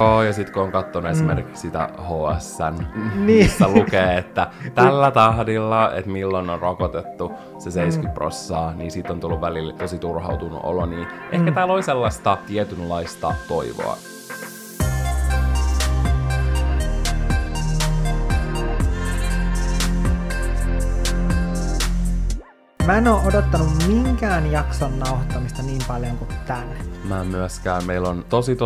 Joo, ja sit kun on katsonut esimerkiksi sitä HS:n, missä lukee, että tällä tahdilla, että milloin on rokotettu se 70%, niin siitä on tullut välillä tosi turhautunut olo, niin ehkä täällä oli sellaista tietynlaista toivoa. Mä en oo odottanut minkään jakson nauhoittamista niin paljon kuin tänne. Mä myöskään. Meillä on tosi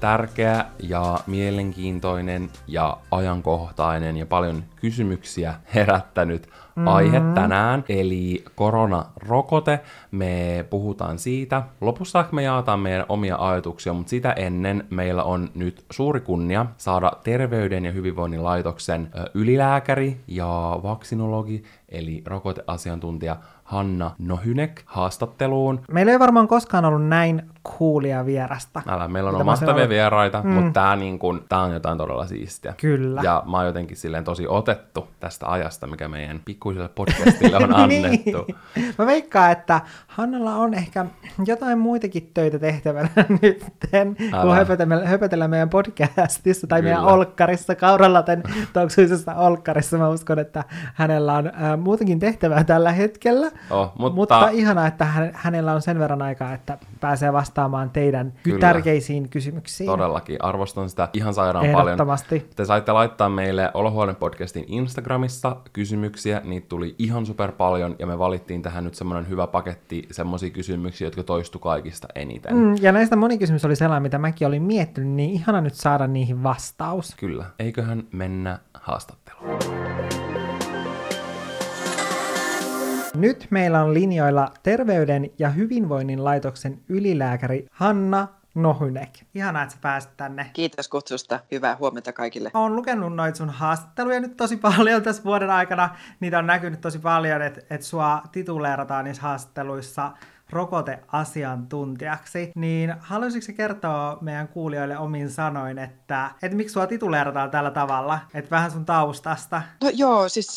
tärkeä ja mielenkiintoinen ja ajankohtainen ja paljon kysymyksiä herättänyt aihe tänään. Eli koronarokote. Me puhutaan siitä. Lopussa me jaataan meidän omia ajatuksia, mutta sitä ennen meillä on nyt suuri kunnia saada Terveyden ja hyvinvoinnin laitoksen ylilääkäri ja vaksinologi, eli rokoteasiantuntija Hanna Nohynek haastatteluun. Meillä ei varmaan koskaan ollut näin coolia vierasta. Meillä on mahtavia vieraita, mutta tämä on jotain todella siistiä. Kyllä. Ja mä oon jotenkin silleen tosi otettu tästä ajasta, mikä meidän pikkuiselle podcastille on annettu. Niin. Mä veikkaan, että Hannalla on ehkä jotain muitakin töitä tehtävänä nytten, kun höpötellään meidän podcastissa tai meidän olkkarissa, kaurallaten toksuisessa olkkarissa. Mä uskon, että hänellä on muutakin tehtävää tällä hetkellä. Oh, mutta ihanaa, että hänellä on sen verran aikaa, että pääsee vastaamaan teidän tärkeisiin kysymyksiin. Todellakin. Arvostan sitä ihan sairaan paljon. Te saitte laittaa meille Olohuone podcastin Instagramissa kysymyksiä. Niitä tuli ihan super paljon ja me valittiin tähän nyt semmoinen hyvä paketti semmoisia kysymyksiä, jotka toistu kaikista eniten. Ja näistä moni kysymys oli sellainen, mitä mäkin olin miettinyt, niin ihana nyt saada niihin vastaus. Kyllä. Eiköhän mennä haastatteluun. Nyt meillä on linjoilla Terveyden ja hyvinvoinnin laitoksen ylilääkäri Hanna Nohynek. Ihanaa, että sä pääsit tänne. Kiitos kutsusta. Hyvää huomenta kaikille. Olen lukenut noita sun haastatteluja nyt tosi paljon tässä vuoden aikana. Niitä on näkynyt tosi paljon, että sua tituleerataan niissä haastatteluissa rokoteasiantuntijaksi, niin haluaisitko sä kertoa meidän kuulijoille omin sanoin, että miksi sua tituleerataan tällä tavalla, että vähän sun taustasta? No joo, siis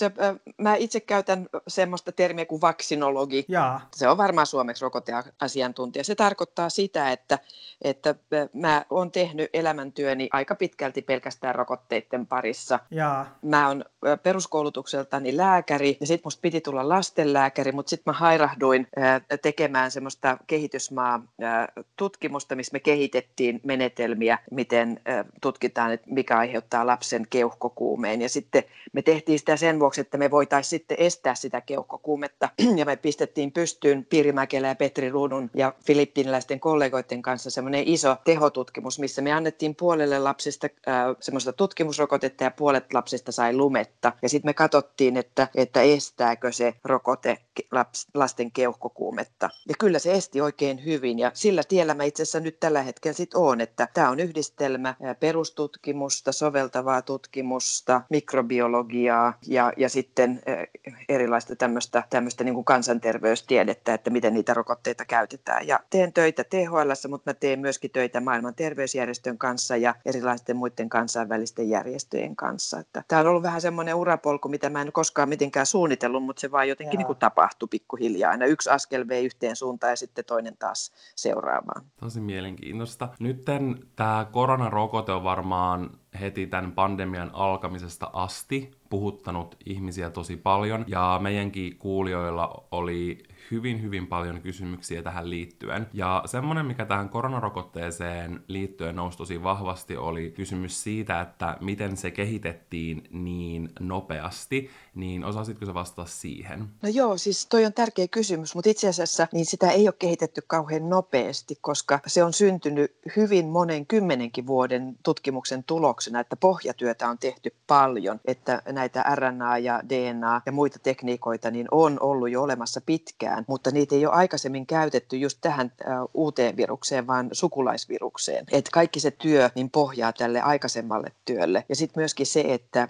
mä itse käytän semmoista termiä kuin vaksinologi. Jaa. Se on varmaan suomeksi rokoteasiantuntija. Se tarkoittaa sitä, että mä oon tehnyt elämäntyöni aika pitkälti pelkästään rokotteiden parissa. Jaa. Mä oon peruskoulutukseltani lääkäri ja sit musta piti tulla lastenlääkäri, mutta sit mä hairahduin tekemään semmoista kehitysmaa-tutkimusta, missä me kehitettiin menetelmiä, miten tutkitaan, että mikä aiheuttaa lapsen keuhkokuumeen. Ja sitten me tehtiin sitä sen vuoksi, että me voitaisiin sitten estää sitä keuhkokuumetta. Ja me pistettiin pystyyn Piri Mäkelä ja Petri Ruudun ja filippiiniläisten kollegoiden kanssa semmoinen iso tehotutkimus, missä me annettiin puolelle lapsista semmoista tutkimusrokotetta ja puolet lapsista sai lumetta. Ja sitten me katsottiin, että estääkö se rokote lasten keuhkokuumetta. Ja kyllä se esti oikein hyvin ja sillä tiellä mä itse asiassa nyt tällä hetkellä sit oon, että tämä on yhdistelmä perustutkimusta, soveltavaa tutkimusta, mikrobiologiaa ja sitten erilaista tämmöistä niin kuin kansanterveystiedettä, että miten niitä rokotteita käytetään. Ja teen töitä THL:ssä, mutta mä teen myöskin töitä maailman terveysjärjestön kanssa ja erilaisten muiden kansainvälisten järjestöjen kanssa. Tämä on ollut vähän semmoinen urapolku, mitä mä en koskaan mitenkään suunnitellut, mutta se vaan jotenkin niin kuin tapahtui pikkuhiljaa. Aina yksi askel vei yhteen suuntaan ja sitten toinen taas seuraavaan. Tosi mielenkiintoista. Nyt tämä koronarokote on varmaan heti tämän pandemian alkamisesta asti puhuttanut ihmisiä tosi paljon ja meidänkin kuulijoilla oli hyvin paljon kysymyksiä tähän liittyen. Ja semmoinen, mikä tähän koronarokotteeseen liittyen nousi tosi vahvasti, oli kysymys siitä, että miten se kehitettiin niin nopeasti, niin osasitko sä vastata siihen? No joo, siis toi on tärkeä kysymys, mutta itse asiassa niin sitä ei ole kehitetty kauhean nopeasti, koska se on syntynyt hyvin monen kymmenenkin vuoden tutkimuksen tuloksena, että pohjatyötä on tehty paljon, että näitä RNA ja DNA ja muita tekniikoita niin on ollut jo olemassa pitkään, mutta niitä ei ole aikaisemmin käytetty just tähän uuteen virukseen, vaan sukulaisvirukseen. Et kaikki se työ niin pohjaa tälle aikaisemmalle työlle. Ja sitten myöskin se, että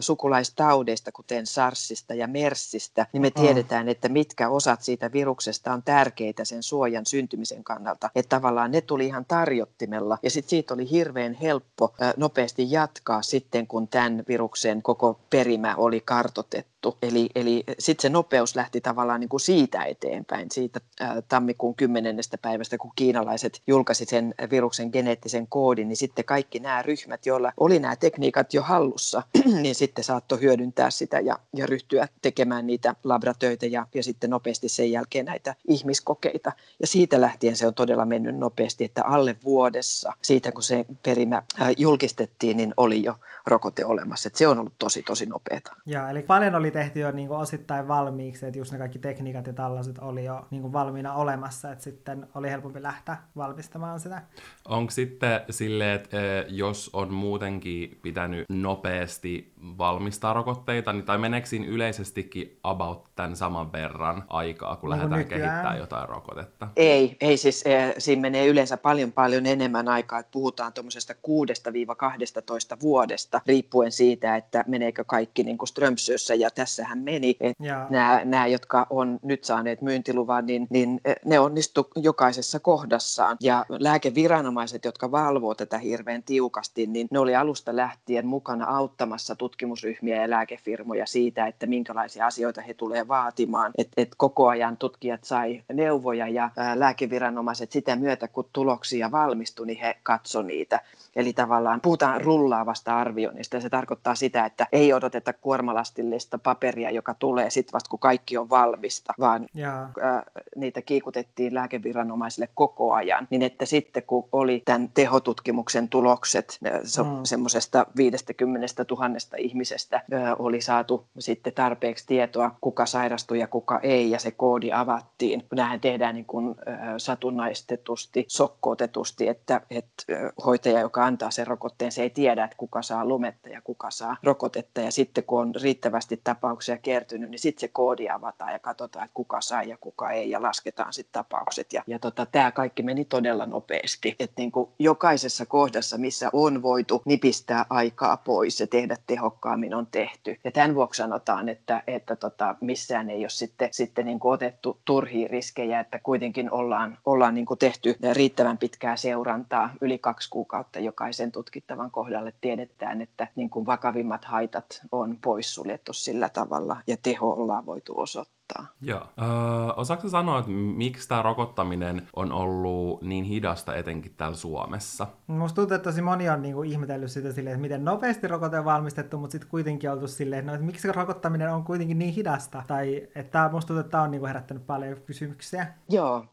sukulaistaudeista, kuten SARSista ja MERSistä, niin me tiedetään, että mitkä osat siitä viruksesta on tärkeitä sen suojan syntymisen kannalta. Että tavallaan ne tuli ihan tarjottimella. Ja sitten siitä oli hirveän helppo nopeasti jatkaa sitten, kun tämän viruksen koko perimä oli kartoitettu. todettu. Eli sitten se nopeus lähti tavallaan niin kuin siitä eteenpäin, siitä tammikuun 10. päivästä, kun kiinalaiset julkaisi sen viruksen geneettisen koodin, niin sitten kaikki nämä ryhmät, joilla oli nämä tekniikat jo hallussa, niin sitten saattoi hyödyntää sitä ja ryhtyä tekemään niitä labratöitä ja sitten nopeasti sen jälkeen näitä ihmiskokeita. Ja siitä lähtien se on todella mennyt nopeasti, että alle vuodessa siitä, kun se perimä julkistettiin, niin oli jo rokote olemassa. Että se on ollut tosi nopeata. Joo, eli paljon oli tehty jo niin kuin osittain valmiiksi, että just ne kaikki tekniikat ja tällaiset oli jo niin kuin valmiina olemassa, että sitten oli helpompi lähteä valmistamaan sitä. Onko sitten silleen, että jos on muutenkin pitänyt nopeasti valmistaa rokotteita, niin tai meneekö siinä yleisestikin about tämän saman verran aikaa, kun lähdetään kehittämään jotain rokotetta? Ei siis siinä menee yleensä paljon enemmän aikaa, että puhutaan tuommoisesta 6-12 vuodesta, riippuen siitä, että meneekö kaikki niin kuin Strömsössä, ja tässähän meni. Nämä, jotka on nyt saaneet myyntiluvan, niin ne onnistu jokaisessa kohdassaan, ja lääkeviranomaiset, jotka valvoo tätä hirveän tiukasti, niin ne oli alusta lähtien mukana auttamassa tutkimusryhmiä ja lääkefirmoja siitä, että minkälaisia asioita he tulee vaatimaan. Et koko ajan tutkijat sai neuvoja ja lääkeviranomaiset sitä myötä, kun tuloksia valmistui, niin he katsoi niitä. Eli tavallaan puhutaan rullaavasta arvioinnista, ja se tarkoittaa sitä, että ei odoteta kuormalastillista paperia, joka tulee sitten vasta, kun kaikki on valmista, vaan niitä kiikutettiin lääkeviranomaisille koko ajan, niin että sitten kun oli tämän tehotutkimuksen tulokset, semmoisesta 50 000 ihmisestä oli saatu sitten tarpeeksi tietoa, kuka sairastui ja kuka ei, ja se koodi avattiin. Nämähän tehdään niin kuin satunnaistetusti, sokkootetusti, että hoitaja, joka antaa sen rokotteen, se ei tiedä, että kuka saa lumetta ja kuka saa rokotetta, ja sitten kun on riittävästi tapauksia kertynyt, niin sitten se koodi avataan ja katsotaan, että kuka sai ja kuka ei, ja lasketaan sitten tapaukset. Ja tämä kaikki meni todella nopeasti, että niin kuin jokaisessa kohdassa, missä on voitu nipistää aikaa pois ja tehdä tehokkaammin, on tehty. Ja tämän vuoksi sanotaan, että missään ei ole sitten niin kuin otettu turhia riskejä, että kuitenkin ollaan niin kuin tehty riittävän pitkää seurantaa, yli 2 kuukautta jokaisen tutkittavan kohdalle tiedetään, että niin kuin vakavimmat haitat on poissuljettu sillä tavalla ja teho ollaan voitu osoittaa. Joo. Osaatko sanoa, että miksi tämä rokottaminen on ollut niin hidasta etenkin täällä Suomessa? Musta tuntuu, että tosi moni on niinku ihmetellyt sitä silleen, että miten nopeasti rokote on valmistettu, mutta sitten kuitenkin oltu silleen, että miksi rokottaminen on kuitenkin niin hidasta? Tai että musta tuntuu, että tämä on niinku herättänyt paljon kysymyksiä.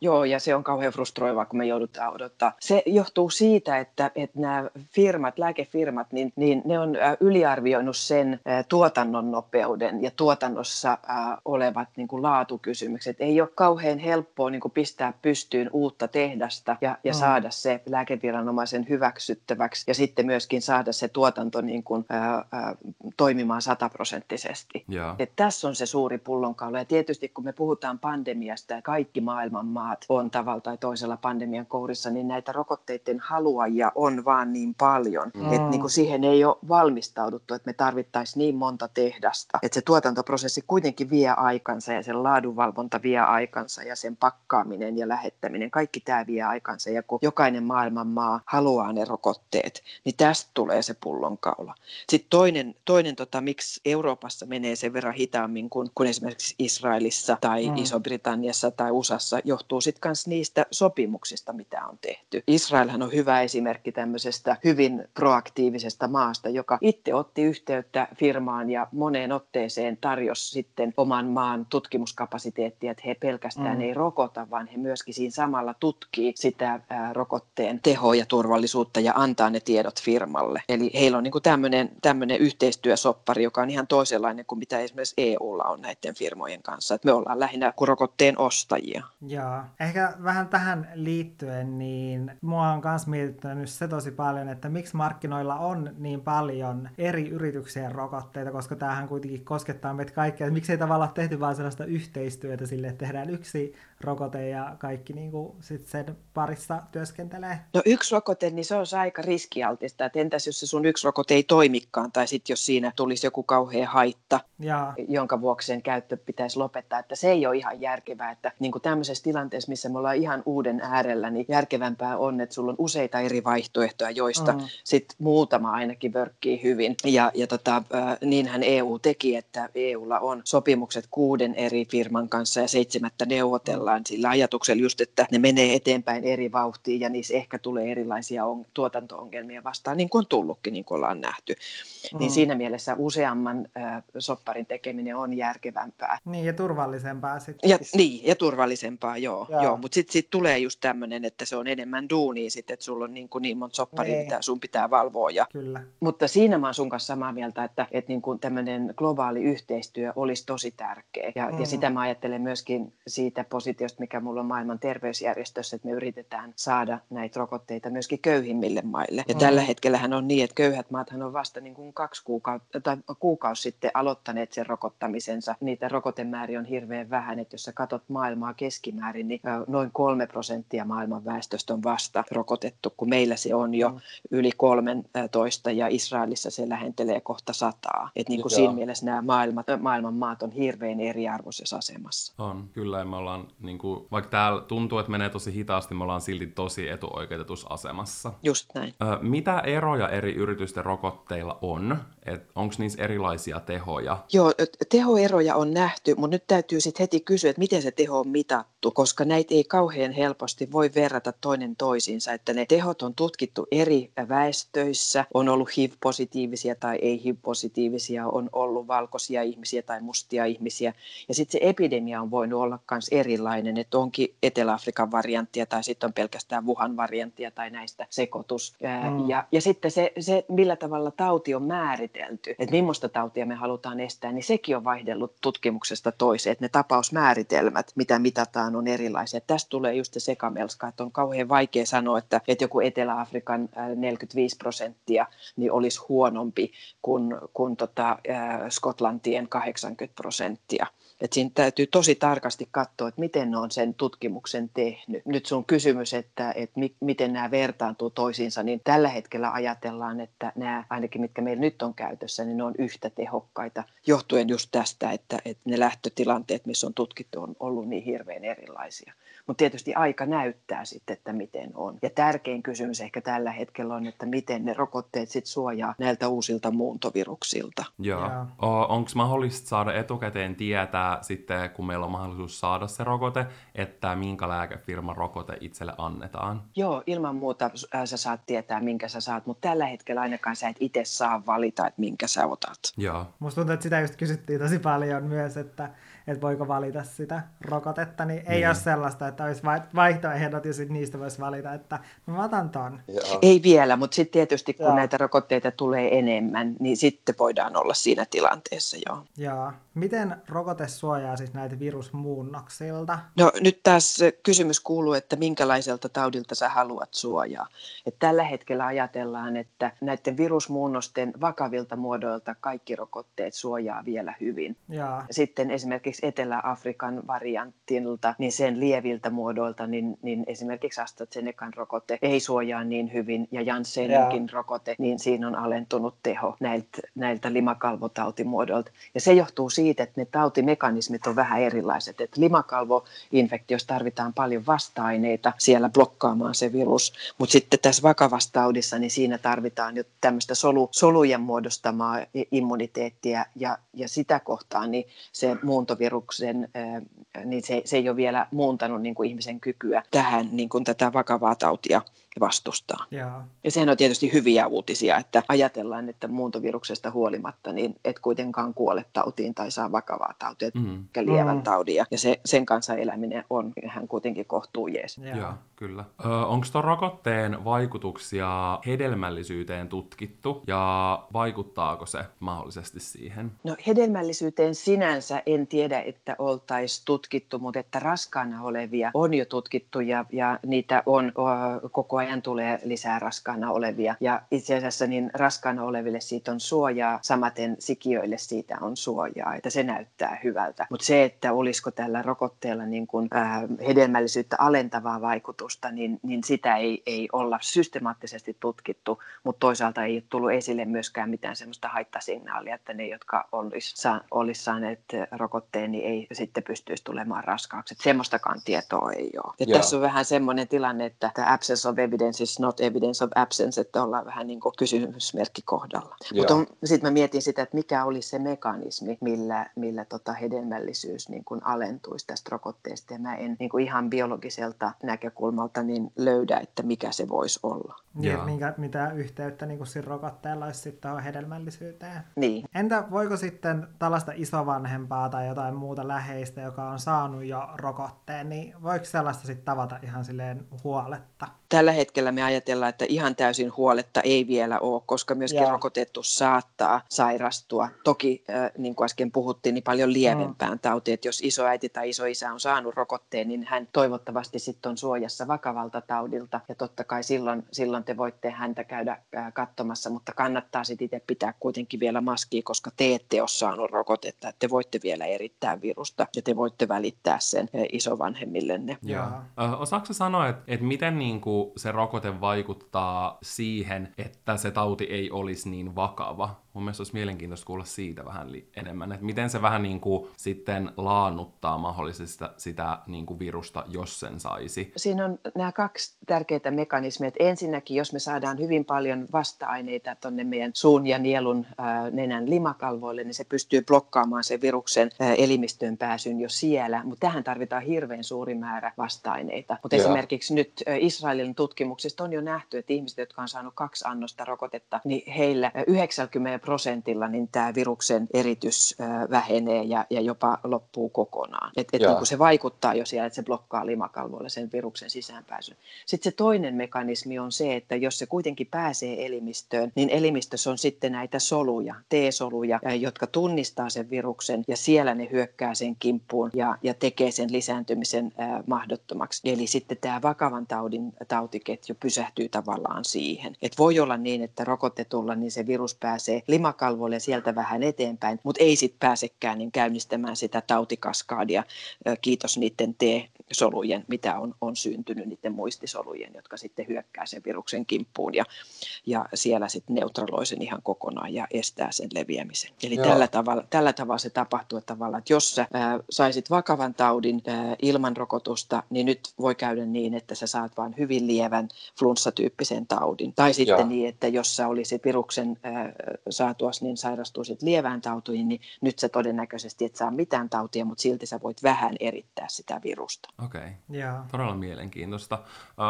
Joo, ja se on kauhean frustroivaa, kun me joudutaan odottaa. Se johtuu siitä, että nämä firmat, lääkefirmat, niin ne on yliarvioinut sen tuotannon nopeuden ja tuotannossa olevat niin kuin laatukysymykset. Ei ole kauhean helppoa niin kuin pistää pystyyn uutta tehdasta ja saada se lääkeviranomaisen hyväksyttäväksi ja sitten myöskin saada se tuotanto niin kuin, toimimaan 100%. Yeah. Tässä on se suuri pullonkaula. Ja tietysti kun me puhutaan pandemiasta ja kaikki maailman maat on tavalla tai toisella pandemian kourissa, niin näitä rokotteiden haluajia on vaan niin paljon, että niin kuin siihen ei ole valmistauduttu, että me tarvittaisiin niin monta tehdasta. Että se tuotantoprosessi kuitenkin vie aikansa ja sen laadunvalvonta vie aikansa ja sen pakkaaminen ja lähettäminen, kaikki tämä vie aikansa, ja kun jokainen maailman maa haluaa ne rokotteet, niin tästä tulee se pullonkaula. Sitten toinen, miksi Euroopassa menee sen verran hitaammin kuin esimerkiksi Israelissa tai Iso-Britanniassa tai USAssa, johtuu sitten myös niistä sopimuksista, mitä on tehty. Israelhan on hyvä esimerkki tämmöisestä hyvin proaktiivisesta maasta, joka itse otti yhteyttä firmaan ja moneen otteeseen tarjosi sitten oman maan tutkimuskapasiteettia, että he pelkästään ei rokota, vaan he myöskin siinä samalla tutkii sitä rokotteen tehoa ja turvallisuutta ja antaa ne tiedot firmalle. Eli heillä on niin kuin tämmöinen yhteistyösoppari, joka on ihan toisenlainen kuin mitä esimerkiksi EUlla on näiden firmojen kanssa. Et me ollaan lähinnä kuin rokotteen ostajia. Joo. Ehkä vähän tähän liittyen, niin mua on myös mietittänyt se tosi paljon, että miksi markkinoilla on niin paljon eri yrityksien rokotteita, koska tämähän kuitenkin koskettaa meitä kaikkia. Miksei tavallaan tehty vaan sellaista sellaista yhteistyötä sille, että tehdään yksi rokote ja kaikki niin kuin sit sen parissa työskentelee? No yksi rokote, niin se on aika riskialtista, että entäs jos se sun yksi rokote ei toimikaan tai sitten jos siinä tulisi joku kauhea haitta, jaa, jonka vuoksi sen käyttö pitäisi lopettaa, että se ei ole ihan järkevää, että niin kuin tämmöisessä tilanteessa, missä me ollaan ihan uuden äärellä, niin järkevämpää on, että sulla on useita eri vaihtoehtoja, joista sitten muutama ainakin vörkkii hyvin ja niinhän EU teki, että EUlla on sopimukset 6 eri firman kanssa ja 7. neuvotellaan sillä ajatuksella just, että ne menee eteenpäin eri vauhtiin ja niissä ehkä tulee erilaisia tuotanto-ongelmia vastaan, niin kuin on tullutkin, niin kuin ollaan nähty. Niin siinä mielessä useamman sopparin tekeminen on järkevämpää. Niin ja turvallisempaa sitten. Niin ja turvallisempaa, joo. Mutta sitten tulee just tämmöinen, että se on enemmän duunia sitten, että sulla on niin monta sopparia, mitä sun pitää valvoa. Kyllä. Mutta siinä mä oon sun kanssa samaa mieltä, että niin kuin tämmöinen globaali yhteistyö olisi tosi tärkeä. Ja sitä mä ajattelen myöskin siitä positiosta, mikä mulla on maailman terveysjärjestössä, että me yritetään saada näitä rokotteita myöskin köyhimmille maille. Ja tällä hetkellähän on niin, että köyhät maathan on vasta niin kuin 2 kuukausi sitten aloittaneet sen rokottamisensa. Niitä rokotemääriä on hirveän vähän, että jos sä katot maailmaa keskimäärin, niin noin 3% maailman väestöstä on vasta rokotettu, kun meillä se on jo yli 13 ja Israelissa se lähentelee kohta 100. Että niin kuin siinä mielessä nämä maailman maat on hirveän eriarvoisessa asemassa. On, kyllä. Ja me ollaan, niin kuin, vaikka täällä tuntuu, että menee tosi hitaasti, me ollaan silti tosi etuoikeutetussa asemassa. Just näin. Mitä eroja eri yritysten rokotteilla on? Onko niissä erilaisia tehoja? Joo, tehoeroja on nähty, mutta nyt täytyy sitten heti kysyä, että miten se teho on mitattu, koska näitä ei kauhean helposti voi verrata toinen toisiinsa, että ne tehot on tutkittu eri väestöissä, on ollut HIV-positiivisia tai ei HIV-positiivisia, on ollut valkoisia ihmisiä tai mustia ihmisiä, ja sitten se epidemia on voinut olla myös erilainen, että onkin Etelä-Afrikan varianttia tai sitten on pelkästään Wuhan varianttia tai näistä sekoitus, ja sitten se, millä tavalla tauti on määritelty, että millaista tautia me halutaan estää, niin sekin on vaihdellut tutkimuksesta toiseen, että ne tapausmääritelmät, mitä mitataan, on erilaisia. Tästä tulee just se sekamelska, että on kauhean vaikea sanoa, että joku Etelä-Afrikan 45% niin olisi huonompi kuin Skotlantien 80%. Että siinä täytyy tosi tarkasti katsoa, että miten ne on sen tutkimuksen tehnyt. Nyt sun kysymys, että miten nämä vertaantuu toisiinsa, niin tällä hetkellä ajatellaan, että nämä ainakin mitkä meillä nyt on käytössä, niin ne on yhtä tehokkaita johtuen just tästä, että ne lähtötilanteet, missä on tutkittu, on ollut niin hirveän erilaisia. Mutta tietysti aika näyttää sitten, että miten on. Ja tärkein kysymys ehkä tällä hetkellä on, että miten ne rokotteet sitten suojaa näiltä uusilta muuntoviruksilta. Joo. Onko mahdollista saada etukäteen tietää, sitten kun meillä on mahdollisuus saada se rokote, että minkä lääkefirman rokote itselle annetaan? Joo, ilman muuta sä saat tietää, minkä sä saat, mutta tällä hetkellä ainakaan sä et itse saa valita, että minkä sä otat. Joo. Musta tuntuu, että sitä just kysyttiin tosi paljon myös, että voiko valita sitä rokotetta, niin ei ole sellaista, että olisi vaihtoehdot ja sitten niistä voisi valita, että mä otan ton. Joo. Ei vielä, mutta sitten tietysti kun näitä rokotteita tulee enemmän, niin sitten voidaan olla siinä tilanteessa, joo. Miten rokote suojaa siis näitä virusmuunnoksilta? No nyt taas kysymys kuuluu, että minkälaiselta taudilta sä haluat suojaa. Et tällä hetkellä ajatellaan, että näiden virusmuunnosten vakavilta muodoilta kaikki rokotteet suojaa vielä hyvin. Jaa. Sitten esimerkiksi Etelä-Afrikan varianttilta, niin sen lieviltä muodoilta, niin esimerkiksi AstraZenecan rokote ei suojaa niin hyvin, ja Jansseninkin rokote, niin siinä on alentunut teho näiltä limakalvotautimuodoilta. Ja se johtuu siitä, että ne tautimekanismit on vähän erilaiset. Et limakalvoinfektiossa tarvitaan paljon vasta-aineita siellä blokkaamaan se virus, mutta sitten tässä vakavassa taudissa, niin siinä tarvitaan jo tämmöistä solujen muodostamaa immuniteettia, ja sitä kohtaan niin se muuntoviruksen, niin se ei ole vielä muuntanut niin kuin ihmisen kykyä tähän niin kuin tätä vakavaa tautia vastustaa. Ja sehän on tietysti hyviä uutisia, että ajatellaan, että muuntoviruksesta huolimatta, niin et kuitenkaan kuole tautiin tai saa vakavaa tautia, eli lievän taudin, ja sen kanssa eläminen on hän kuitenkin kohtuu jees. Joo, kyllä. Onko tuon rokotteen vaikutuksia hedelmällisyyteen tutkittu, ja vaikuttaako se mahdollisesti siihen? No hedelmällisyyteen sinänsä en tiedä, että oltaisiin tutkittu, mutta että raskaana olevia on jo tutkittu, ja niitä on koko ajan ajan tulee lisää raskaana olevia. Ja itse asiassa niin raskaana oleville siitä on suojaa, samaten sikiöille siitä on suojaa, että se näyttää hyvältä. Mutta se, että olisiko tällä rokotteella niin kuin, hedelmällisyyttä alentavaa vaikutusta, niin sitä ei olla systemaattisesti tutkittu, mutta toisaalta ei ole tullut esille myöskään mitään sellaista haittasignaalia, että ne, jotka olisi saaneet rokotteen, niin ei sitten pystyisi tulemaan raskaaksi. Semmoistakaan tietoa ei ole. Ja tässä on vähän semmoinen tilanne, että absence of evidence is not evidence of absence, että ollaan vähän niin kuin kysymysmerkki kohdalla. Mutta sitten mä mietin sitä, että mikä oli se mekanismi, millä hedelmällisyys niin kuin alentuisi tästä rokotteesta. Ja mä en niin kuin ihan biologiselta näkökulmalta niin löydä, että mikä se voisi olla. Niin, mitä yhteyttä niin kuin siinä rokotteella olisi sitten tuohon hedelmällisyyteen. Niin. Entä voiko sitten tällaista isovanhempaa tai jotain muuta läheistä, joka on saanut jo rokotteen, niin voiko sellaista sitten tavata ihan silleen huoletta? Tällä hetkellä me ajatellaan, että ihan täysin huoletta ei vielä ole, koska myöskin rokotettu saattaa sairastua. Toki, niin kuin äsken puhuttiin, niin paljon lievempään tautiin, että jos isoäiti tai isoisä on saanut rokotteen, niin hän toivottavasti sitten on suojassa vakavalta taudilta. Ja totta kai silloin te voitte häntä käydä katsomassa, mutta kannattaa sitten itse pitää kuitenkin vielä maskia, koska te ette ole saanut rokotetta, että te voitte vielä erittää virusta ja te voitte välittää sen isovanhemmillenne. Osaatko sanoa, että miten niinku se rokote vaikuttaa siihen, että se tauti ei olisi niin vakava? Mun mielestä olisi mielenkiintoista kuulla siitä vähän enemmän, että miten se vähän niin kuin sitten laannuttaa mahdollisesti sitä niin kuin virusta, jos sen saisi. Siinä on nämä kaksi tärkeää mekanismia. Että ensinnäkin, jos me saadaan hyvin paljon vasta-aineita tuonne meidän suun ja nielun nenän limakalvoille, niin se pystyy blokkaamaan sen viruksen elimistöön pääsyn jo siellä. Mutta tähän tarvitaan hirveän suuri määrä vasta-aineita. Mutta esimerkiksi nyt Israelin tutkimuksista on jo nähty, että ihmiset, jotka on saanut 2 annosta rokotetta, niin heillä 90% niin tämä viruksen eritys vähenee ja jopa loppuu kokonaan. Et niin kun se vaikuttaa jo siellä, että se blokkaa limakalvoilla sen viruksen sisäänpääsyn. Sitten se toinen mekanismi on se, että jos se kuitenkin pääsee elimistöön, niin elimistössä on sitten näitä soluja, T-soluja, jotka tunnistaa sen viruksen ja siellä ne hyökkää sen kimppuun ja tekee sen lisääntymisen mahdottomaksi. Eli sitten tämä vakavan tautiketju pysähtyy tavallaan siihen. Et voi olla niin, että rokotetulla niin se virus pääsee limakalvoille sieltä vähän eteenpäin, mutta ei sitten pääsekään niin käynnistämään sitä tautikaskaadia, kiitos niiden T-solujen, mitä on syntynyt, niiden muistisolujen, jotka sitten hyökkää sen viruksen kimppuun ja siellä sitten neutraloi sen ihan kokonaan ja estää sen leviämisen. Eli tällä tavalla se tapahtuu, että jos sä saisit vakavan taudin ilman rokotusta, niin nyt voi käydä niin, että sä saat vaan hyvin lievän flunssatyyppisen taudin. Tai sitten niin, että jos sä olisit viruksen saatuasi, niin sairastuisit lievään tautiin, niin nyt sä todennäköisesti et saa mitään tautia, mutta silti sä voit vähän erittää sitä virusta. Okei, todella mielenkiintoista.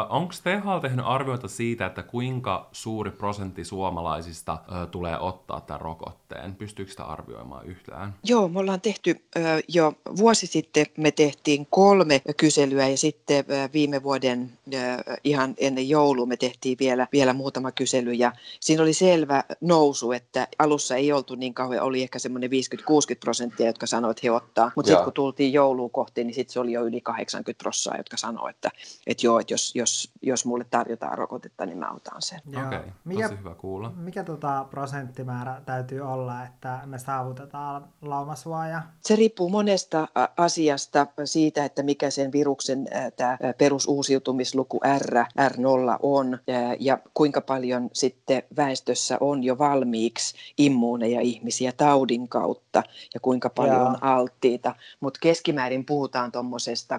Onko THL tehnyt arvioita siitä, että kuinka suuri prosentti suomalaisista tulee ottaa tämän rokotteen? Pystyykö sitä arvioimaan yhtään? Joo, me ollaan tehty jo vuosi sitten, me tehtiin 3 kyselyä ja sitten viime vuoden ihan ennen joulua me tehtiin vielä muutama kysely ja siinä oli selvä nousu, että alussa ei oltu niin kauhean, oli ehkä semmoinen 50-60%, jotka sanoivat, että he ottaa, mutta sitten kun tultiin joulua kohti, niin sitten se oli jo yli 80%, jotka sanoi, että joo, että jos mulle tarjotaan rokotetta, niin mä otan sen. Okei, tosi hyvä kuulla. Mikä prosenttimäärä täytyy olla, että me saavutetaan laumasuoja? Se riippuu monesta asiasta siitä, että mikä sen viruksen tämä perusuusiutumisluku R0 on ja kuinka paljon sitten väestössä on jo valmiiksi immuuneja ihmisiä taudin kautta ja kuinka paljon on alttiita. Mutta keskimäärin puhutaan tuommoisesta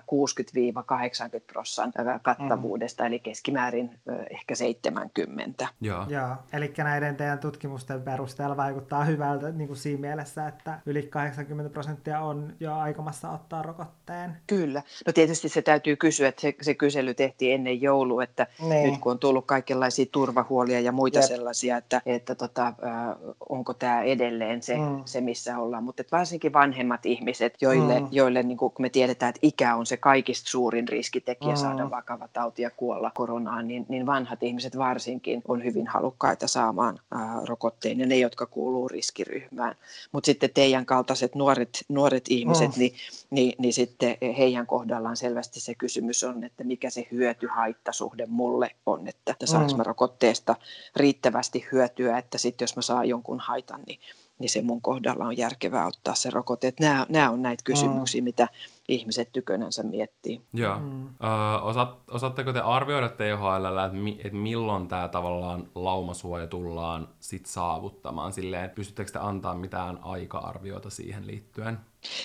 60-80% kattavuudesta, eli keskimäärin ehkä 70%. Eli näiden teidän tutkimusten perusteella vaikuttaa hyvältä niin kuin siinä mielessä, että yli 80% on jo aikomassa ottaa rokotteen. Kyllä. No tietysti se täytyy kysyä, että se kysely tehtiin ennen joulua, että nyt kun on tullut kaikenlaisia turvahuolia ja muita sellaisia, että onko tämä edelleen se missä ollaan. Mutta varsinkin vanhemmat ihmiset, joille niin kuin me tiedetään, että ikä on se kaikkein kaikista suurin riskitekijä saada vakava tauti ja kuolla koronaan, niin vanhat ihmiset varsinkin on hyvin halukkaita saamaan rokotteen ja ne, jotka kuuluu riskiryhmään. Mutta sitten teidän kaltaiset nuoret ihmiset, niin sitten heidän kohdallaan selvästi se kysymys on, että mikä se hyöty-haittasuhde mulle on, että saanko mä rokotteesta riittävästi hyötyä, että sitten jos mä saan jonkun haitan, niin se mun kohdalla on järkevää ottaa se rokote. Nämä on näitä kysymyksiä, mitä ihmiset tykönänsä miettii. Joo. Osaatteko te arvioida THL, että milloin tämä tavallaan laumasuoja tullaan sit saavuttamaan? Silleen, pystyttekö te antamaan mitään aika-arviota siihen liittyen?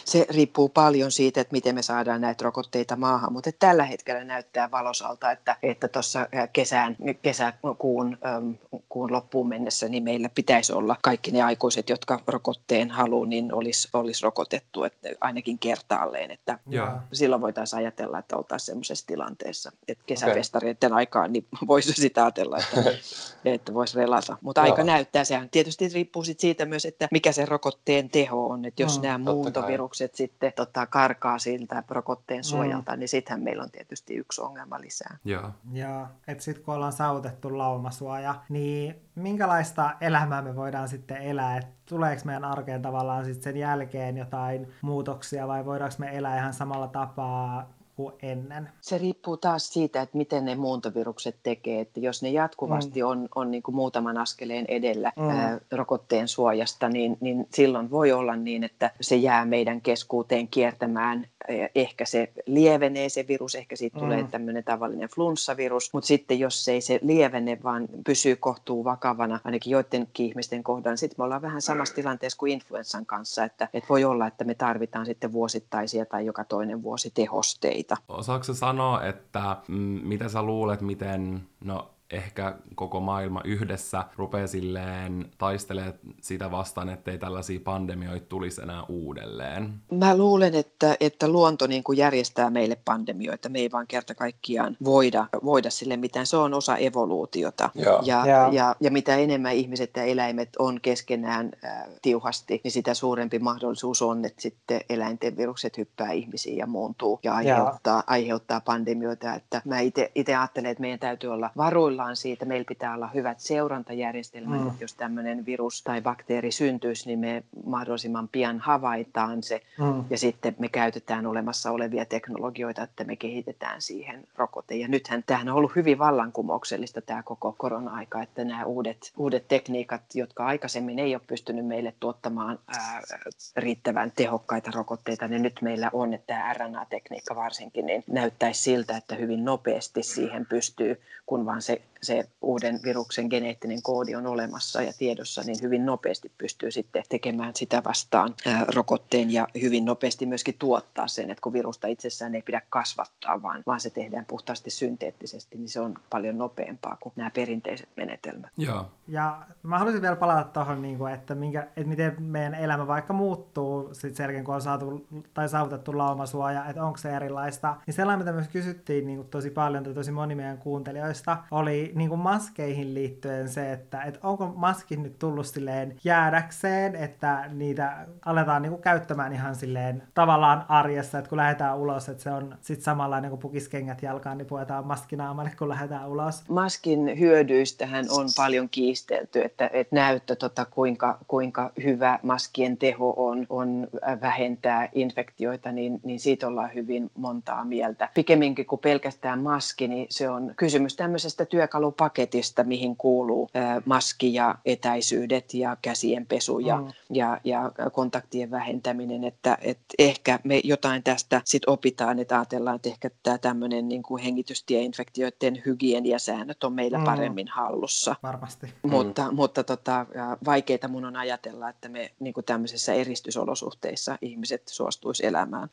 Se riippuu paljon siitä, että miten me saadaan näitä rokotteita maahan, mutta tällä hetkellä näyttää valosalta, että tuossa kesäkuun loppuun mennessä niin meillä pitäisi olla kaikki ne aikuiset, jotka rokotteen haluaa, niin olisi rokotettu että ainakin kertaalleen. Että silloin voitaisiin ajatella, että oltaisiin semmoisessa tilanteessa, että kesäfestareiden aikaan niin voisi sitä ajatella, että voisi relata. Mutta aika näyttää, sehän tietysti riippuu siitä myös, että mikä se rokotteen teho on, että jos nämä muuntovirukset sitten karkaa siltä rokotteen suojalta, niin sittenhän meillä on tietysti yksi ongelma lisää. Joo, että sitten kun ollaan saavutettu laumasuoja, niin minkälaista elämää me voidaan sitten elää, että tuleeko meidän arkeen tavallaan sitten sen jälkeen jotain muutoksia vai voidaanko me elää ihan samalla tapaa kuin ennen? Se riippuu taas siitä, että miten ne muuntovirukset tekee, että jos ne jatkuvasti on niin kuin muutaman askeleen edellä rokotteen suojasta, niin silloin voi olla niin, että se jää meidän keskuuteen kiertämään. Ehkä se lievenee se virus, ehkä siitä tulee tämmöinen tavallinen flunssavirus, mutta sitten jos ei se lievene, vaan pysyy kohtuu vakavana, ainakin joidenkin ihmisten kohdalla, niin sitten me ollaan vähän samassa tilanteessa kuin influenssan kanssa, että voi olla, että me tarvitaan sitten vuosittaisia tai joka toinen vuosi tehosteita. Osaatko sä sanoa, että mitä sä luulet, miten ehkä koko maailma yhdessä rupeaa silleen taistelemaan sitä vastaan, ettei tällaisia pandemioita tulisi enää uudelleen? Mä luulen, että luonto niin kuin järjestää meille pandemioita. Me ei vaan kerta kaikkiaan voida sille mitään. Se on osa evoluutiota. Ja mitä enemmän ihmiset ja eläimet on keskenään tiuhasti, niin sitä suurempi mahdollisuus on, että sitten eläinten virukset hyppää ihmisiin ja muuntuu ja aiheuttaa pandemioita. Että mä itse ajattelen, että meidän täytyy olla varuilla siitä. Meillä pitää olla hyvät seurantajärjestelmät, että jos tämmöinen virus tai bakteeri syntyisi, niin me mahdollisimman pian havaitaan se ja sitten me käytetään olemassa olevia teknologioita, että me kehitetään siihen rokote. Ja nythän tämähän on ollut hyvin vallankumouksellista tämä koko korona-aika, että nämä uudet tekniikat, jotka aikaisemmin ei ole pystynyt meille tuottamaan riittävän tehokkaita rokotteita, niin nyt meillä on, että tämä RNA-tekniikka varsinkin, niin näyttäisi siltä, että hyvin nopeasti siihen pystyy, kun vaan se uuden viruksen geneettinen koodi on olemassa ja tiedossa, niin hyvin nopeasti pystyy sitten tekemään sitä vastaan rokotteen ja hyvin nopeasti myöskin tuottaa sen, että kun virusta itsessään ei pidä kasvattaa, vaan se tehdään puhtaasti synteettisesti, niin se on paljon nopeampaa kuin nämä perinteiset menetelmät. Ja mä haluaisin vielä palata tuohon, että miten meidän elämä vaikka muuttuu sitten sen jälkeen, kun on saatu tai saavutettu laumasuoja, että onko se erilaista. Niin sellainen, mitä myös kysyttiin niin tosi paljon tai tosi moni meidän kuuntelijoista, oli niin kuin maskeihin liittyen se, että onko maskit nyt tullut silleen jäädäkseen, että niitä aletaan niin kuin käyttämään ihan silleen tavallaan arjessa, että kun lähdetään ulos, että se on sitten samanlainen kuin pukiskengät jalkaan, niin puetaan maskinaamalle, kun lähdetään ulos. Maskin hyödyistähän on paljon kiistelty, että näyttö, kuinka hyvä maskien teho on vähentää infektioita, niin siitä ollaan hyvin montaa mieltä. Pikemminkin kuin pelkästään maski, niin se on kysymys tämmöisestä työkalupaketista, mihin kuuluu maski ja etäisyydet ja käsien pesu ja kontaktien vähentäminen, että ehkä me jotain tästä sit opitaan, että ajatellaan, että ehkä tämä tämmöinen niin kuin hengitystieinfektioiden hygieniasäännöt on meillä paremmin hallussa. Varmasti. Mutta vaikeita mun on ajatella, että me niin kuin tämmöisissä eristysolosuhteissa ihmiset suostuisi elämään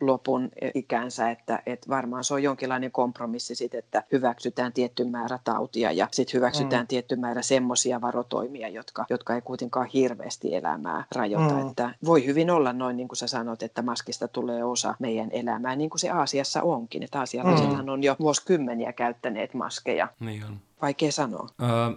lopun ikänsä, että varmaan se on jonkinlainen kompromissi sit, että hyväksytään tietty määrä tautia ja sitten hyväksytään tietty määrä semmoisia varotoimia, jotka ei kuitenkaan hirveästi elämää rajoita. Että voi hyvin olla noin, niin kuin sä sanot, että maskista tulee osa meidän elämää, niin kuin se Aasiassa onkin. Että aasialaisethan on jo vuosikymmeniä käyttäneet maskeja. Niin on. Vaikea sanoa.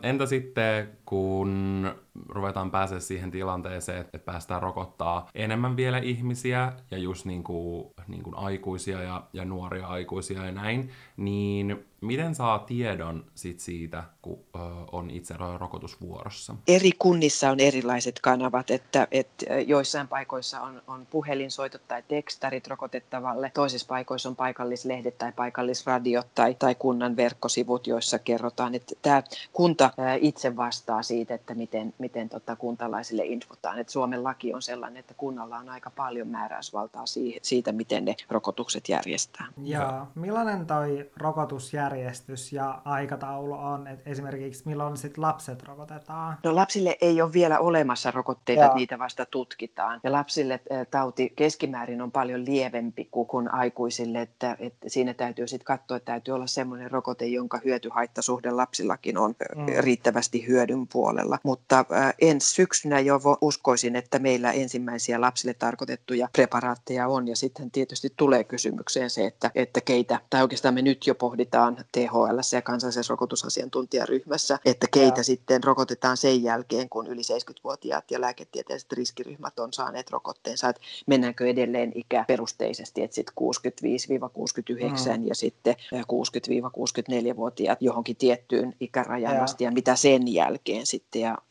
Entä sitten, kun ruvetaan pääsemään siihen tilanteeseen, että päästään rokottaa enemmän vielä ihmisiä ja just niin kuin aikuisia ja nuoria aikuisia ja näin, niin miten saa tiedon sit siitä, kun on itse rokotusvuorossa? Eri kunnissa on erilaiset kanavat, että joissain paikoissa on puhelinsoitot tai tekstarit rokotettavalle, toisissa paikoissa on paikallislehdet tai paikallisradiot tai kunnan verkkosivut, joissa kerrotaan, että tämä kunta itse vastaa siitä, että miten kuntalaisille infotaan. Et Suomen laki on sellainen, että kunnalla on aika paljon määräysvaltaa siitä, miten ne rokotukset järjestää. Joo. Millainen toi rokotusjärjestys ja aikataulu on? Et esimerkiksi milloin sit lapset rokotetaan? No, lapsille ei ole vielä olemassa rokotteita, että niitä vasta tutkitaan. Ja lapsille tauti keskimäärin on paljon lievempi kuin aikuisille. Että siinä täytyy sit katsoa, että täytyy olla sellainen rokote, jonka hyöty-haittasuhde lapsillakin on riittävästi hyödyn puolella. Mutta ensi syksynä jo uskoisin, että meillä ensimmäisiä lapsille tarkoitettuja preparaatteja on. Ja sitten tietysti tulee kysymykseen se, että keitä, tai oikeastaan me nyt jo pohditaan THL ja kansallisessa rokotusasiantuntijaryhmässä, että keitä sitten rokotetaan sen jälkeen, kun yli 70-vuotiaat ja lääketieteelliset riskiryhmät on saaneet rokotteensa. Että mennäänkö edelleen ikäperusteisesti, että sitten 65-69 ja sitten 60-64-vuotiaat johonkin tiettyyn ikärajaan asti ja mitä sen jälkeen sitten.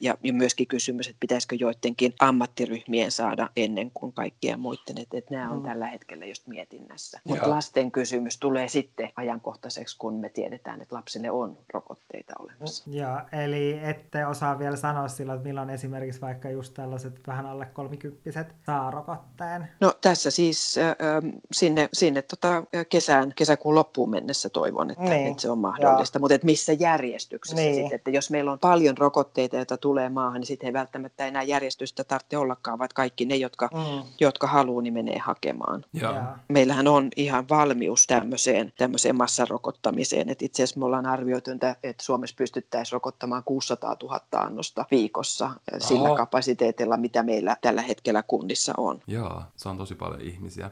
Ja myöskin kysymys, että pitäisikö joidenkin ammattiryhmien saada ennen kuin kaikkien muiden. Että nämä on tällä hetkellä just mietinnässä. Mutta lasten kysymys tulee sitten ajankohtaiseksi, kun me tiedetään, että lapsille on rokotteita olemassa. Joo, eli ette osaa vielä sanoa silloin, että milloin esimerkiksi vaikka just tällaiset vähän alle 30-vuotiaat saa rokotteen? No tässä siis sinne kesäkuun loppuun mennessä toivon, että se on mahdollista. Mutta missä järjestyksessä sitten? Että jos meillä on paljon rokotteita, joita tulee maahan, niin sitten ei välttämättä enää järjestystä tarvitse ollakaan, vaan kaikki ne, jotka haluaa, niin menee hakemaan. Yeah. Meillähän on ihan valmius tämmöiseen massarokottamiseen. Et itse asiassa me ollaan arvioitu, että Suomessa pystyttäisiin rokottamaan 600 000 annosta viikossa sillä kapasiteetilla, mitä meillä tällä hetkellä kunnissa on. Joo, se on tosi paljon ihmisiä.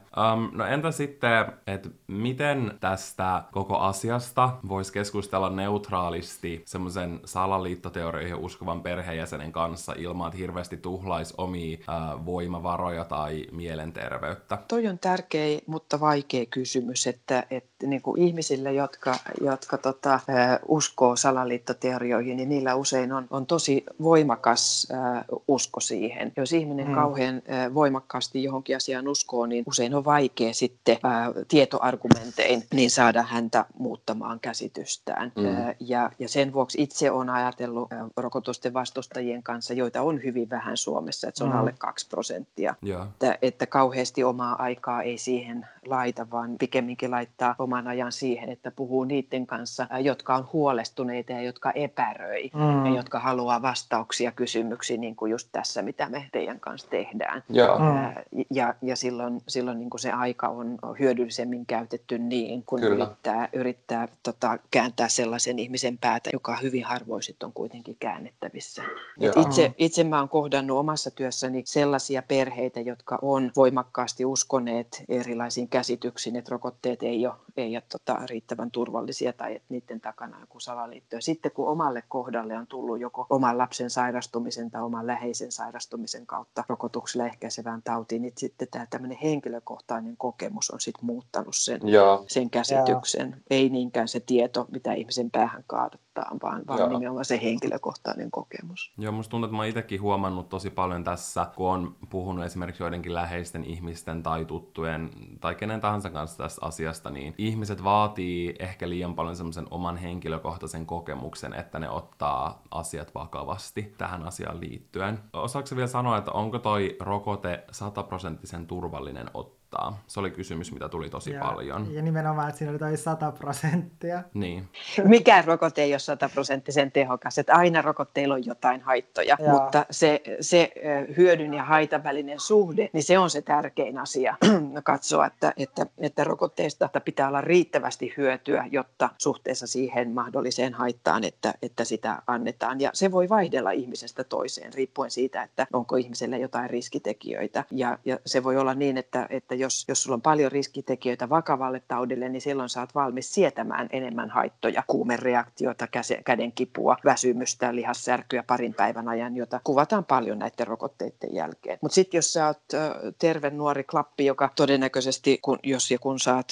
No entä sitten, että miten tästä koko asiasta voisi keskustella neutraalisti semmoisen salaliittoteorioihin uskovan perheenjäsenen kanssa ilman, että hirveästi tuhlaisi omia voimavaroja tai mielenterveyttä? Toi on tärkeä, mutta vaikea kysymys, että niin kuin ihmisille, jotka uskoo salaliittoteorioihin, niin niillä usein on tosi voimakas usko siihen. Jos ihminen kauhean voimakkaasti johonkin asiaan uskoo, niin usein on vaikea sitten tietoargumentein niin saada häntä muuttamaan käsitystään. Ja sen vuoksi itse olen ajatellut rokotusten vastustajien kanssa, joita on hyvin vähän Suomessa, että se on alle 2%. Yeah. Että kauheasti omaa aikaa ei siihen laita, vaan pikemminkin laittaa oman ajan siihen, että puhuu niiden kanssa, jotka on huolestuneita ja jotka epäröi ja jotka haluaa vastauksia kysymyksiin, niin kuin just tässä, mitä me teidän kanssa tehdään. Yeah. Ja silloin niin kuin se aika on hyödyllisemmin käytetty niin, kun yrittää kääntää sellaisen ihmisen päätä, joka hyvin harvoin on kuitenkin käännettävissä. Itse mä oon kohdannut omassa työssäni sellaisia perheitä, jotka on voimakkaasti uskoneet erilaisiin käsityksiin, että rokotteet ei ole riittävän turvallisia tai että niiden takana on joku salaliitto. Ja sitten kun omalle kohdalle on tullut joko oman lapsen sairastumisen tai oman läheisen sairastumisen kautta rokotuksella ehkäisevään tautiin, niin sitten tämä tämmöinen henkilökohtainen kokemus on sitten muuttanut sen käsityksen. Joo. Ei niinkään se tieto, mitä ihmisen päähän kaadattaa, vaan nimenomaan se henkilökohtainen kokemus. Joo, musta tuntuu, että mä oon itsekin huomannut tosi paljon tässä, kun on puhunut esimerkiksi joidenkin läheisten ihmisten tai tuttujen tai kenen tahansa kanssa tästä asiasta, niin ihmiset vaatii ehkä liian paljon semmoisen oman henkilökohtaisen kokemuksen, että ne ottaa asiat vakavasti tähän asiaan liittyen. Osaatko vielä sanoa, että onko toi rokote 100% turvallinen ottaa? Se oli kysymys, mitä tuli tosi paljon. Ja nimenomaan, että siinä oli toi 100%. Niin. Mikään rokote ei ole 100% tehokas. Että aina rokotteilla on jotain haittoja, mutta se hyödyn ja haitan välinen suhde, niin se on se tärkein asia katsoa, että rokotteista pitää olla riittävästi hyötyä, jotta suhteessa siihen mahdolliseen haittaan, että sitä annetaan. Ja se voi vaihdella ihmisestä toiseen, riippuen siitä, että onko ihmisellä jotain riskitekijöitä. Ja se voi olla niin, että jos sulla on paljon riskitekijöitä vakavalle taudille, niin silloin sä oot valmis sietämään enemmän haittoja, kuumereaktiota, kädenkipua, väsymystä, lihassärkyä parin päivän ajan, jota kuvataan paljon näiden rokotteiden jälkeen. Mutta sitten jos sä oot terve nuori klappi, joka todennäköisesti, jos ja kun saat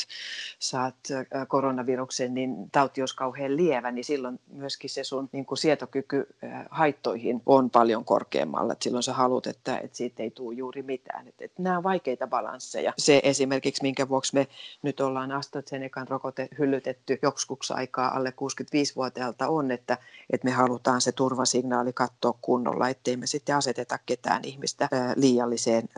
koronaviruksen, niin tauti olisi kauhean lievä, niin silloin myöskin se sun niin kun sietokyky haittoihin on paljon korkeammalla. Et silloin sä haluat, että siitä ei tule juuri mitään. Et nämä on vaikeita balansseja. Se esimerkiksi, minkä vuoksi me nyt ollaan AstraZenecan rokote hyllytetty joksikuksi aikaa alle 65-vuotiaalta on, että me halutaan se turvasignaali katsoa kunnolla, ettei me sitten aseteta ketään ihmistä liialliseen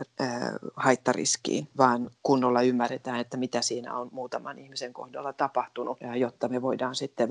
haittariskiin, vaan kunnolla ymmärretään, että mitä siinä on muutaman ihmisen kohdalla tapahtunut, jotta me voidaan sitten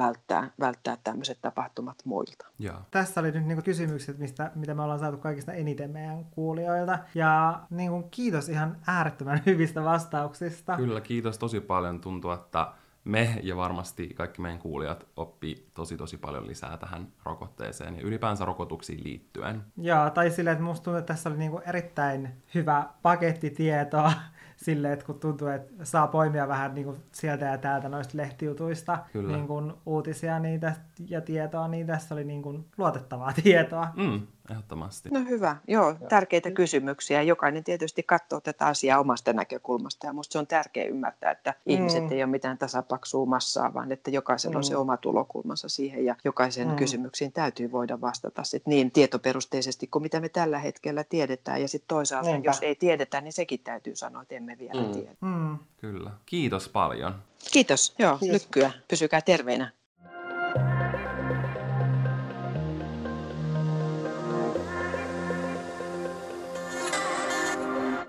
välttää tämmöiset tapahtumat muilta. Jaa. Tässä oli nyt niin kuin kysymykset, mitä me ollaan saatu kaikista eniten meidän kuulijoilta. Ja niin kuin kiitos ihan äärettömän hyvistä vastauksista. Kyllä, kiitos tosi paljon. Tuntuu, että me ja varmasti kaikki meidän kuulijat oppii tosi paljon lisää tähän rokotteeseen ja ylipäänsä rokotuksiin liittyen. Joo, tai silleen, että musta tuntuu, että tässä oli niinku erittäin hyvä pakettitietoa silleen, että kun tuntuu, että saa poimia vähän niinku sieltä ja täältä noista lehtijutuista niinku uutisia niitä ja tietoa, niin tässä oli niinku luotettavaa tietoa. Mm. Ehdottomasti. No hyvä. Joo, tärkeitä kysymyksiä. Jokainen tietysti katsoo tätä asiaa omasta näkökulmasta ja musta se on tärkeä ymmärtää, että ihmiset ei ole mitään tasapaksua massaa, vaan että jokaisella on se oma tulokulmansa siihen ja jokaisen kysymyksiin täytyy voida vastata sit niin tietoperusteisesti kuin mitä me tällä hetkellä tiedetään ja sitten toisaalta jos ei tiedetä, niin sekin täytyy sanoa, että emme vielä tiedä. Mm. Kyllä. Kiitos paljon. Kiitos. Joo, lykkyä. Pysykää terveinä.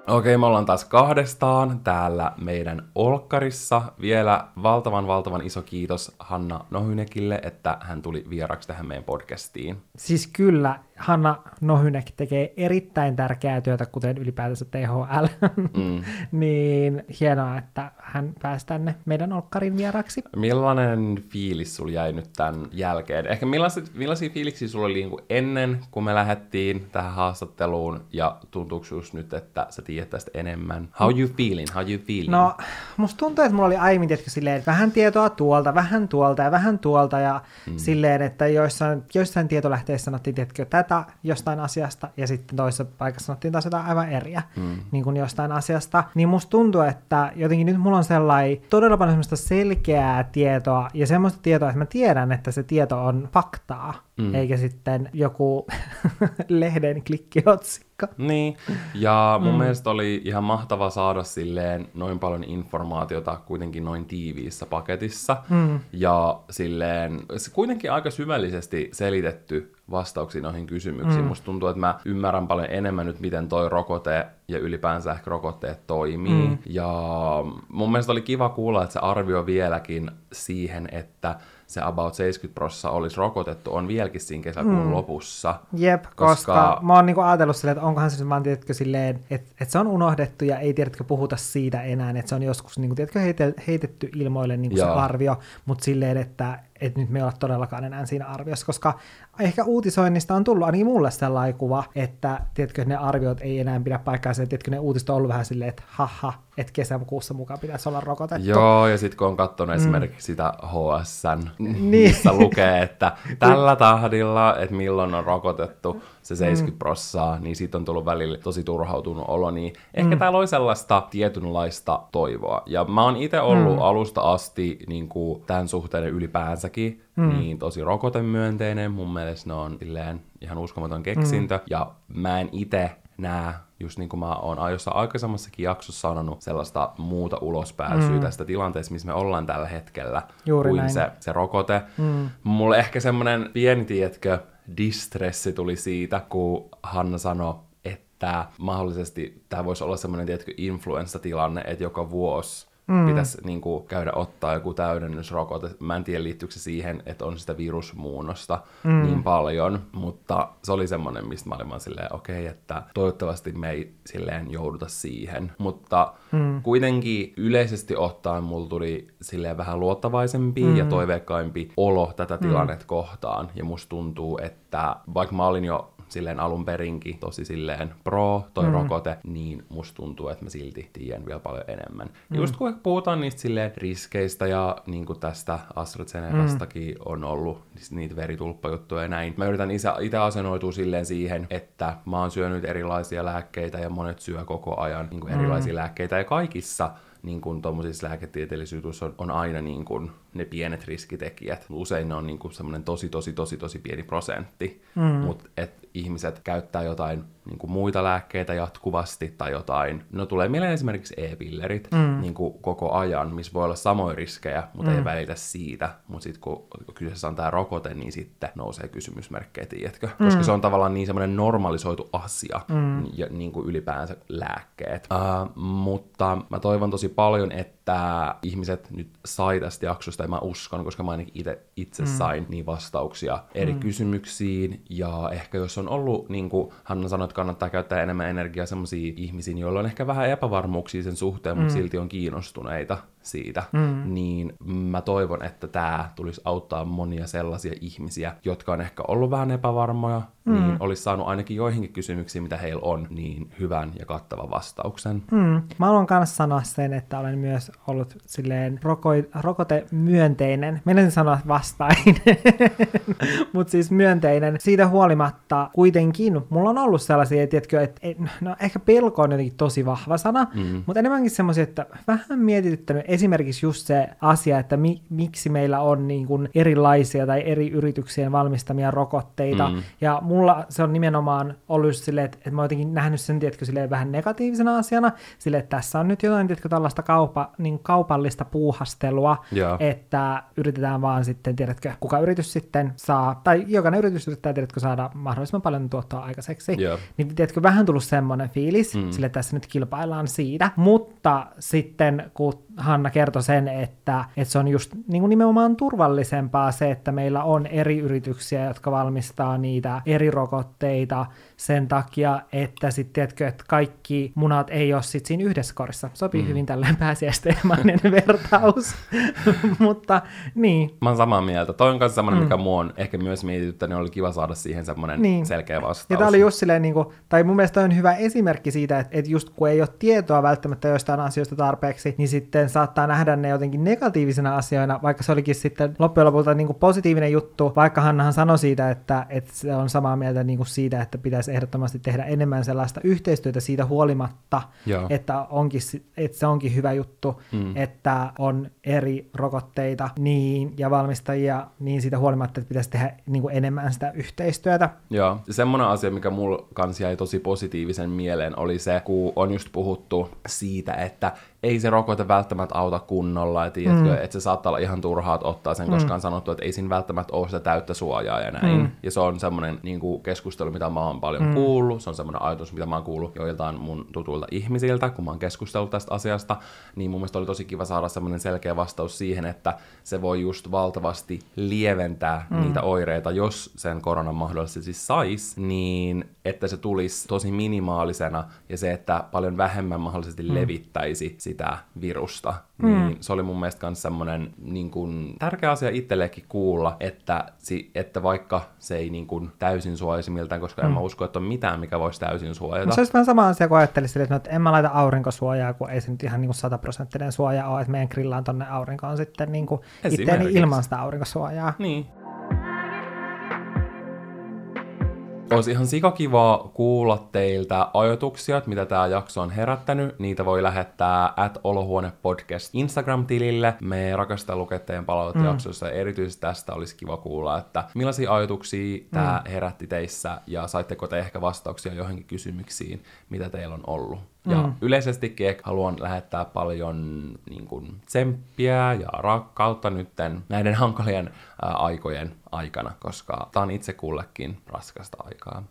Okei, me ollaan taas kahdestaan täällä meidän olkkarissa. Vielä valtavan iso kiitos Hanna Nohynekille, että hän tuli vieraksi tähän meidän podcastiin. Siis kyllä, Hanna Nohynek tekee erittäin tärkeää työtä, kuten ylipäätänsä THL. Niin hienoa, että hän pääsi tänne meidän olkkarin vieraksi. Millainen fiilis sulla jäi nyt tämän jälkeen? Ehkä millaisia fiiliksiä sulla oli ennen, kun me lähdettiin tähän haastatteluun, ja tuntuuko just nyt, että sä tiedät tästä enemmän? How you feeling? No, musta tuntuu, että mulla oli aiemmin tietysti silleen, vähän tietoa tuolta, vähän tuolta, ja silleen, että joissain tietolähteissä sanottiin, tietkö, tätä jostain asiasta, ja sitten toisessa paikassa sanottiin taas jotain aivan eriä, niin kuin jostain asiasta, niin musta tuntuu, että jotenkin nyt mulla on sellainen todella paljon semmoista selkeää tietoa, ja semmoista tietoa, että mä tiedän, että se tieto on faktaa, eikä sitten joku lehden klikkiotsikko. Niin, ja mun mielestä oli ihan mahtava saada silleen noin paljon informaatiota kuitenkin noin tiiviissä paketissa, ja silleen se kuitenkin aika syvällisesti selitetty vastauksiin noihin kysymyksiin. Musta tuntuu, että mä ymmärrän paljon enemmän nyt, miten toi rokote ja ylipäänsä ehkä rokotteet toimii. Ja mun mielestä oli kiva kuulla, että se arvio vieläkin siihen, että se about 70% olisi rokotettu, on vieläkin siinä kesäkuun lopussa. Jep, koska mä oon niinku ajatellut silleen, että onkohan se, vaan tiedätkö silleen, että se on unohdettu ja ei tiedätkö puhuta siitä enää, että se on joskus niinku, tiedätkö, heitetty ilmoille niinku se arvio, mutta silleen, että nyt me ei olla todellakaan enää siinä arviossa, koska ehkä uutisoinnista on tullut ainakin mulle sellainen kuva, että tiedätkö, ne arviot ei enää pidä paikkaansa, että tiedätkö, ne uutiset on ollut vähän silleen, että haha, että kesäkuussa mukaan pitäisi olla rokotettu. Joo, ja sitten kun on katsonut esimerkiksi sitä HS:n, missä lukee, että tällä tahdilla, että milloin on rokotettu se 70%, niin siitä on tullut välillä tosi turhautunut olo, niin ehkä täällä oli sellaista tietynlaista toivoa. Ja mä oon itse ollut alusta asti niin kuin tämän suhteen ylipäänsäkin, niin tosi rokotemyönteinen. Mun mielestä ne on silleen ihan uskomaton keksintö, ja mä en itse näe, just niin kuin mä oon jossain aikaisemmassakin jaksossa sanonut, sellaista muuta ulospääsyä tästä tilanteesta, missä me ollaan tällä hetkellä, juuri kuin se rokote. Mulle ehkä semmoinen pieni, tietkö, distressi tuli siitä, kun Hanna sanoi, että mahdollisesti tämä voisi olla semmoinen, tietkö, influenssatilanne, että joka vuosi pitäisi niin kuin käydä ottaa joku täydennysrokote. Mä en tiedä, liittyykö se siihen, että on sitä virusmuunnosta niin paljon, mutta se oli semmoinen, mistä mä olin vaan silleen, okei, että toivottavasti me ei silleen jouduta siihen. Mutta kuitenkin yleisesti ottaen mulla tuli silleen vähän luottavaisempi ja toiveikkaampi olo tätä tilannetta kohtaan. Ja musta tuntuu, että vaikka mä olin jo silleen alun perinkin tosi silleen pro toi rokote, niin musta tuntuu, että mä silti tiedän vielä paljon enemmän. Just kun puhutaan niistä silleen riskeistä ja niin kuin tästä AstraZenecastakin on ollut niitä veritulppajuttuja ja näin. Mä yritän itse asennoitua silleen siihen, että mä oon syönyt erilaisia lääkkeitä ja monet syö koko ajan niin kuin erilaisia lääkkeitä ja kaikissa niin kuin tuommoisissa lääketieteellisyytyissä on aina niin kuin ne pienet riskitekijät. Usein ne on niin kuin semmoinen tosi pieni prosentti, mutta ihmiset käyttää jotain niin kuin muita lääkkeitä jatkuvasti tai jotain. No tulee mieleen esimerkiksi e-pillerit niin kuin koko ajan, missä voi olla samoja riskejä, mutta ei välitä siitä. Mutta sitten kun kyseessä on tämä rokote, niin sitten nousee kysymysmerkkejä, tiedätkö? Koska se on tavallaan niin semmoinen normalisoitu asia, ja niin kuin ylipäänsä lääkkeet. Mutta mä toivon tosi paljon, että ihmiset nyt sai tästä jaksosta, ja mä uskon, koska mä ainakin itse sain niin vastauksia eri kysymyksiin, ja ehkä jos on ollut, niin kuin Hanna sanoi, että kannattaa käyttää enemmän energiaa semmoisiin ihmisiin, joilla on ehkä vähän epävarmuuksia sen suhteen, mutta silti on kiinnostuneita siitä, niin mä toivon, että tää tulisi auttaa monia sellaisia ihmisiä, jotka on ehkä ollut vähän epävarmoja, niin olisi saanut ainakin joihinkin kysymyksiin, mitä heillä on, niin hyvän ja kattavan vastauksen. Mä haluan myös sanoa sen, että olen myös ollut silleen rokotemyönteinen. Mennäisin sanoa vastainen, mutta siis myönteinen. Siitä huolimatta kuitenkin mulla on ollut sellaisia, tiedätkö, että no ehkä pelko on jotenkin tosi vahva sana, mutta enemmänkin semmoisia, että vähän mietityttänyt esimerkiksi just se asia, että miksi meillä on niin kuin erilaisia tai eri yrityksien valmistamia rokotteita, ja mulla se on nimenomaan ollut silleen, että mä oon jotenkin nähnyt sen, tiedätkö, silleen vähän negatiivisena asiana, silleen, että tässä on nyt jotain, tiedätkö, tällaista niin kaupallista puuhastelua, että yritetään vaan sitten, tiedätkö, kuka yritys sitten saa, tai jokainen yritys yrittää, tiedätkö, saada mahdollisimman paljon tuottoa aikaiseksi, niin tiedätkö, vähän tullut semmoinen fiilis, silleen tässä nyt kilpaillaan siitä, mutta sitten kun Hanna kertoi sen, että se on just niin kuin nimenomaan turvallisempaa se, että meillä on eri yrityksiä, jotka valmistaa niitä eri rokotteita sen takia, että sitten tiedätkö, että kaikki munat ei ole sitten siinä yhdessä korissa. Sopii hyvin tälleen pääsiäisteemainen vertaus, mutta niin. Mä oon samaa mieltä. Toi on kanssa semmoinen, mikä mua on ehkä myös mietityttä, niin oli kiva saada siihen semmoinen selkeä vastaus. Ja tää oli just silleen, niin kuin, tai mun mielestä on hyvä esimerkki siitä, että just kun ei ole tietoa välttämättä joistain asioista tarpeeksi, niin sitten saattaa nähdä ne jotenkin negatiivisena asioina, vaikka se olikin sitten loppujen lopulta niin kuin positiivinen juttu, vaikka Hannahan sanoi siitä, että se on samaa mieltä niin kuin siitä, että pitäisi ehdottomasti tehdä enemmän sellaista yhteistyötä siitä huolimatta, että se onkin hyvä juttu, että on eri rokotteita niin, ja valmistajia, niin siitä huolimatta, että pitäisi tehdä niin kuin enemmän sitä yhteistyötä. Joo, semmoinen asia, mikä mulla kanssa jäi tosi positiivisen mieleen, oli se, kun on just puhuttu siitä, että ei se rokote välttämättä auta kunnolla, ja tiedätkö, että se saattaa olla ihan turhaa, että ottaa sen, koska on sanottu, että ei siinä välttämättä ole sitä täyttä suojaa ja näin. Ja se on semmoinen niin kuin keskustelu, mitä mä oon paljon kuullut, se on semmoinen ajatus, mitä mä oon kuullut joiltain mun tutulta ihmisiltä, kun mä oon keskustellut tästä asiasta, niin mun mielestä oli tosi kiva saada semmoinen selkeä vastaus siihen, että se voi just valtavasti lieventää niitä oireita, jos sen koronan mahdollisesti siis saisi, niin että se tulisi tosi minimaalisena, ja se, että paljon vähemmän mahdollisesti levittäisi sitä virusta. Niin se oli mun mielestä myös semmoinen niin kun tärkeä asia itsellekin kuulla, että vaikka se ei niin kun täysin suojaisi miltään, koska en mä usko, että on mitään, mikä voisi täysin suojata. No, se olisi vähän sama asia, kun ajattelisin, että en mä laita aurinkosuojaa, kun ei se nyt ihan niin 100% suoja ole, että meidän grillaan tonne aurinkoon sitten niin itseäni ilman sitä aurinkosuojaa. Niin. Olisi ihan sikakivaa kuulla teiltä ajatuksia, että mitä tämä jakso on herättänyt. Niitä voi lähettää @olohuonepodcast Instagram-tilille. Me rakastamme lukea teidän palautetta jaksoissa. Erityisesti tästä olisi kiva kuulla, että millaisia ajatuksia tämä herätti teissä ja saitteko te ehkä vastauksia johonkin kysymyksiin, mitä teillä on ollut. Ja yleisestikin haluan lähettää paljon niin kuin tsemppiä ja rakkautta nytten näiden hankalien aikojen aikana, koska tämä on itse kullekin raskasta aikaa.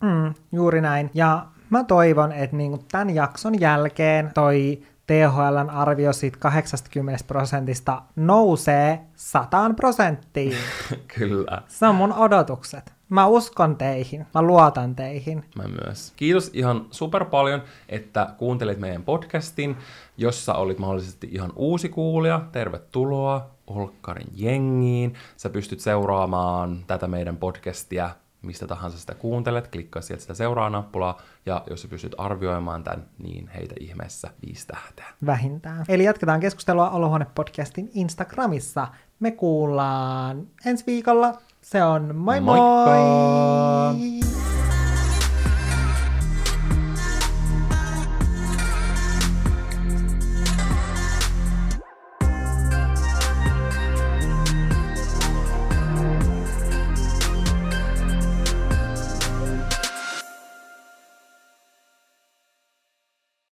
Juuri näin. Ja mä toivon, että niin tämän jakson jälkeen toi THL:n arvio siitä 80% nousee 100%. Kyllä. Se on mun odotukset. Mä uskon teihin. Mä luotan teihin. Mä myös. Kiitos ihan super paljon, että kuuntelit meidän podcastin, jossa olit mahdollisesti ihan uusi kuulija. Tervetuloa Olkkarin jengiin. Sä pystyt seuraamaan tätä meidän podcastia mistä tahansa sitä kuuntelet, klikkaa sieltä sitä seuraa-nappulaa, ja jos sä pystyt arvioimaan tämän, niin heitä ihmeessä 5 tähteä. Vähintään. Eli jatketaan keskustelua Olohuone-podcastin Instagramissa. Me kuullaan ensi viikolla. Se on moi moi! Moikka!